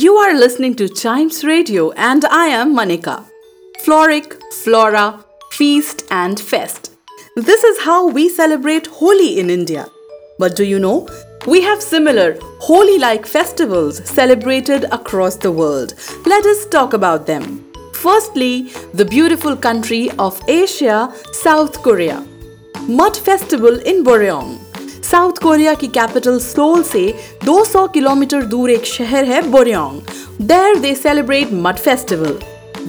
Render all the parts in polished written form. You are listening to Chimes Radio and I am Manika. Floric, Flora, Feast and Fest. This is how we celebrate Holi in India. But do you know, we have similar Holi-like festivals celebrated across the world. Let us talk about them. Firstly, the beautiful country of Asia, South Korea. Mud Festival in Boryeong. South Korea की capital Seoul से 200 kilometre दूर एक शहर है बोरयोंग. There they celebrate Mud Festival.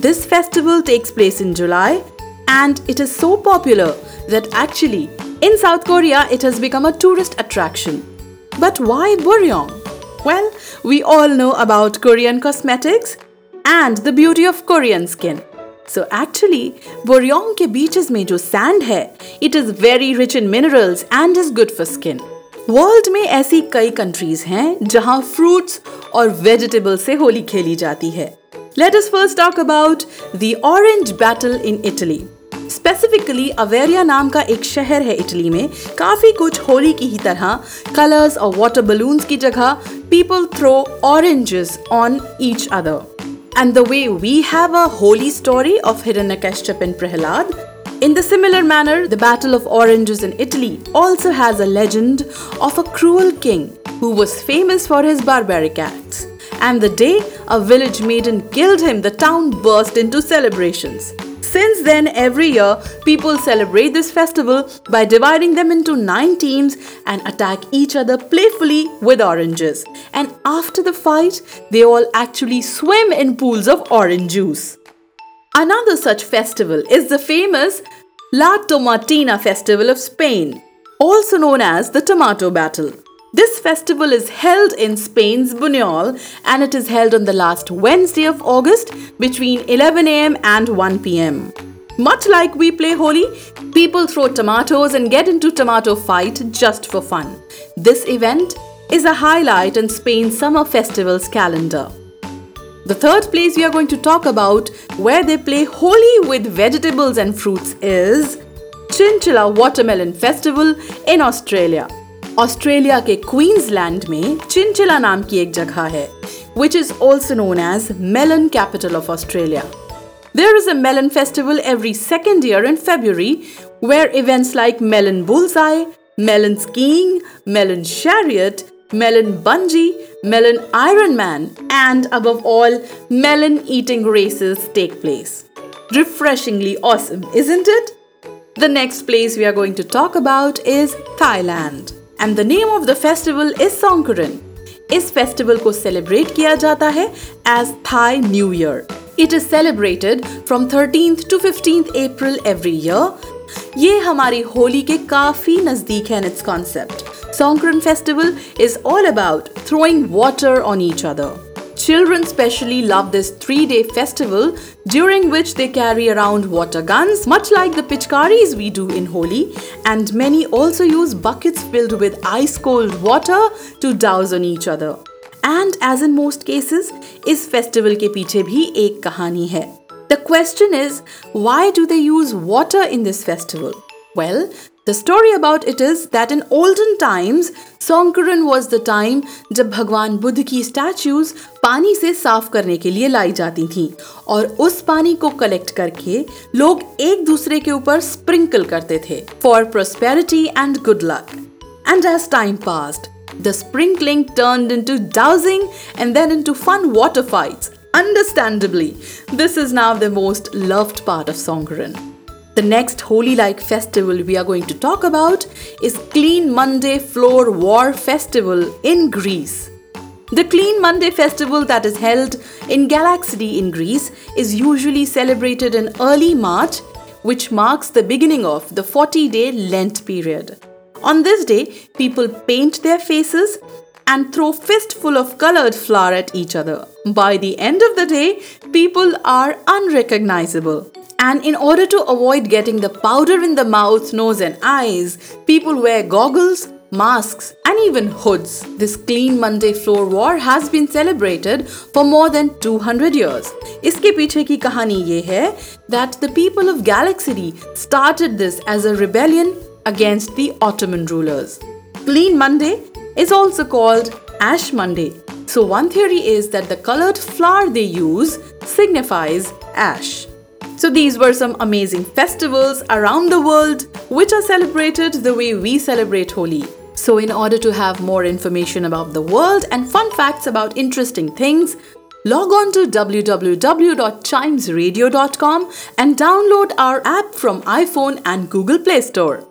This festival takes place in July and it is so popular that actually in South Korea it has become a tourist attraction. But why Boryeong? Well, we all know about Korean cosmetics and the beauty of Korean skin. So actually, बोरयोंग के beaches में जो sand है it is very rich in minerals and is good for skin. World में ऐसी कई countries हैं जहां fruits और वेजिटेबल से होली खेली जाती है. Let us first talk about the orange battle in Italy. Specifically Ivrea नाम का एक शहर है इटली में. काफी कुछ होली की ही तरह कलर्स और वाटर बलून्स की जगह people throw oranges on each other. And the way we have a holy story of Hiranyakashyap and Prahlad, in the similar manner, the Battle of Oranges in Italy also has a legend of a cruel king who was famous for his barbaric acts. And the day a village maiden killed him, the town burst into celebrations. Since then, every year, people celebrate this festival by dividing them into 9 teams and attack each other playfully with oranges. And after the fight, they all actually swim in pools of orange juice. Another such festival is the famous La Tomatina festival of Spain, also known as the Tomato Battle. This festival is held in Spain's Buñol and it is held on the last Wednesday of August between 11 a.m. and 1 p.m. Much like we play Holi, people throw tomatoes and get into tomato fight just for fun. This event is a highlight in Spain's summer festivals calendar. The third place we are going to talk about where they play Holi with vegetables and fruits is Chinchilla Watermelon Festival in Australia. Australia के Queensland में Chinchilla नाम की एक जगह है which is also known as melon capital of Australia. There is a melon festival every second year in February where events like melon bullseye, melon skiing, melon chariot, melon bungee, melon Ironman and above all melon eating races take place. Refreshingly awesome, isn't it? The next place we are going to talk about is Thailand. And the name of the festival is Songkran. इस festival को celebrate किया जाता है as Thai New Year. It is celebrated from 13th to 15th April every year. ये हमारी होली के काफी नजदीक है in its concept. Songkran festival is all about throwing water on each other. Children specially love this 3-day festival during which they carry around water guns much like the pitchkaris we do in Holi, and many also use buckets filled with ice cold water to douse on each other. And as in most cases, इस festival के पीछे भी एक कहानी है. The question is, why do they use water in this festival? Well, the story about it is that in olden times, Songkran was the time जब भगवान बुद्ध की स्टैचूज पानी से साफ करने के लिए लाई जाती थीं और उस पानी को कलेक्ट करके लोग एक दूसरे के ऊपर स्प्रिंकल करते थे for prosperity and good luck. And as time passed, the sprinkling turned into dousing and then into fun water fights. Understandably, this is now the most loved part of Songkran. The next holy-like festival we are going to talk about is Clean Monday Floor War Festival in Greece. The Clean Monday festival that is held in Galaxidi in Greece is usually celebrated in early March, which marks the beginning of the 40-day Lent period. On this day, people paint their faces and throw fistful of colored flour at each other. By the end of the day, people are unrecognizable. And in order to avoid getting the powder in the mouth, nose and eyes, people wear goggles, masks and even hoods. This Clean Monday Floor War has been celebrated for more than 200 years. इसके पीछे की कहानी ये है that the people of Galaxidi started this as a rebellion against the Ottoman rulers. Clean Monday is also called Ash Monday So one theory is that the colored flower they use signifies ash. So these were some amazing festivals around the world which are celebrated the way we celebrate Holi. So in order to have more information about the world and fun facts about interesting things, log on to www.chimesradio.com and download our app from iPhone and Google Play Store.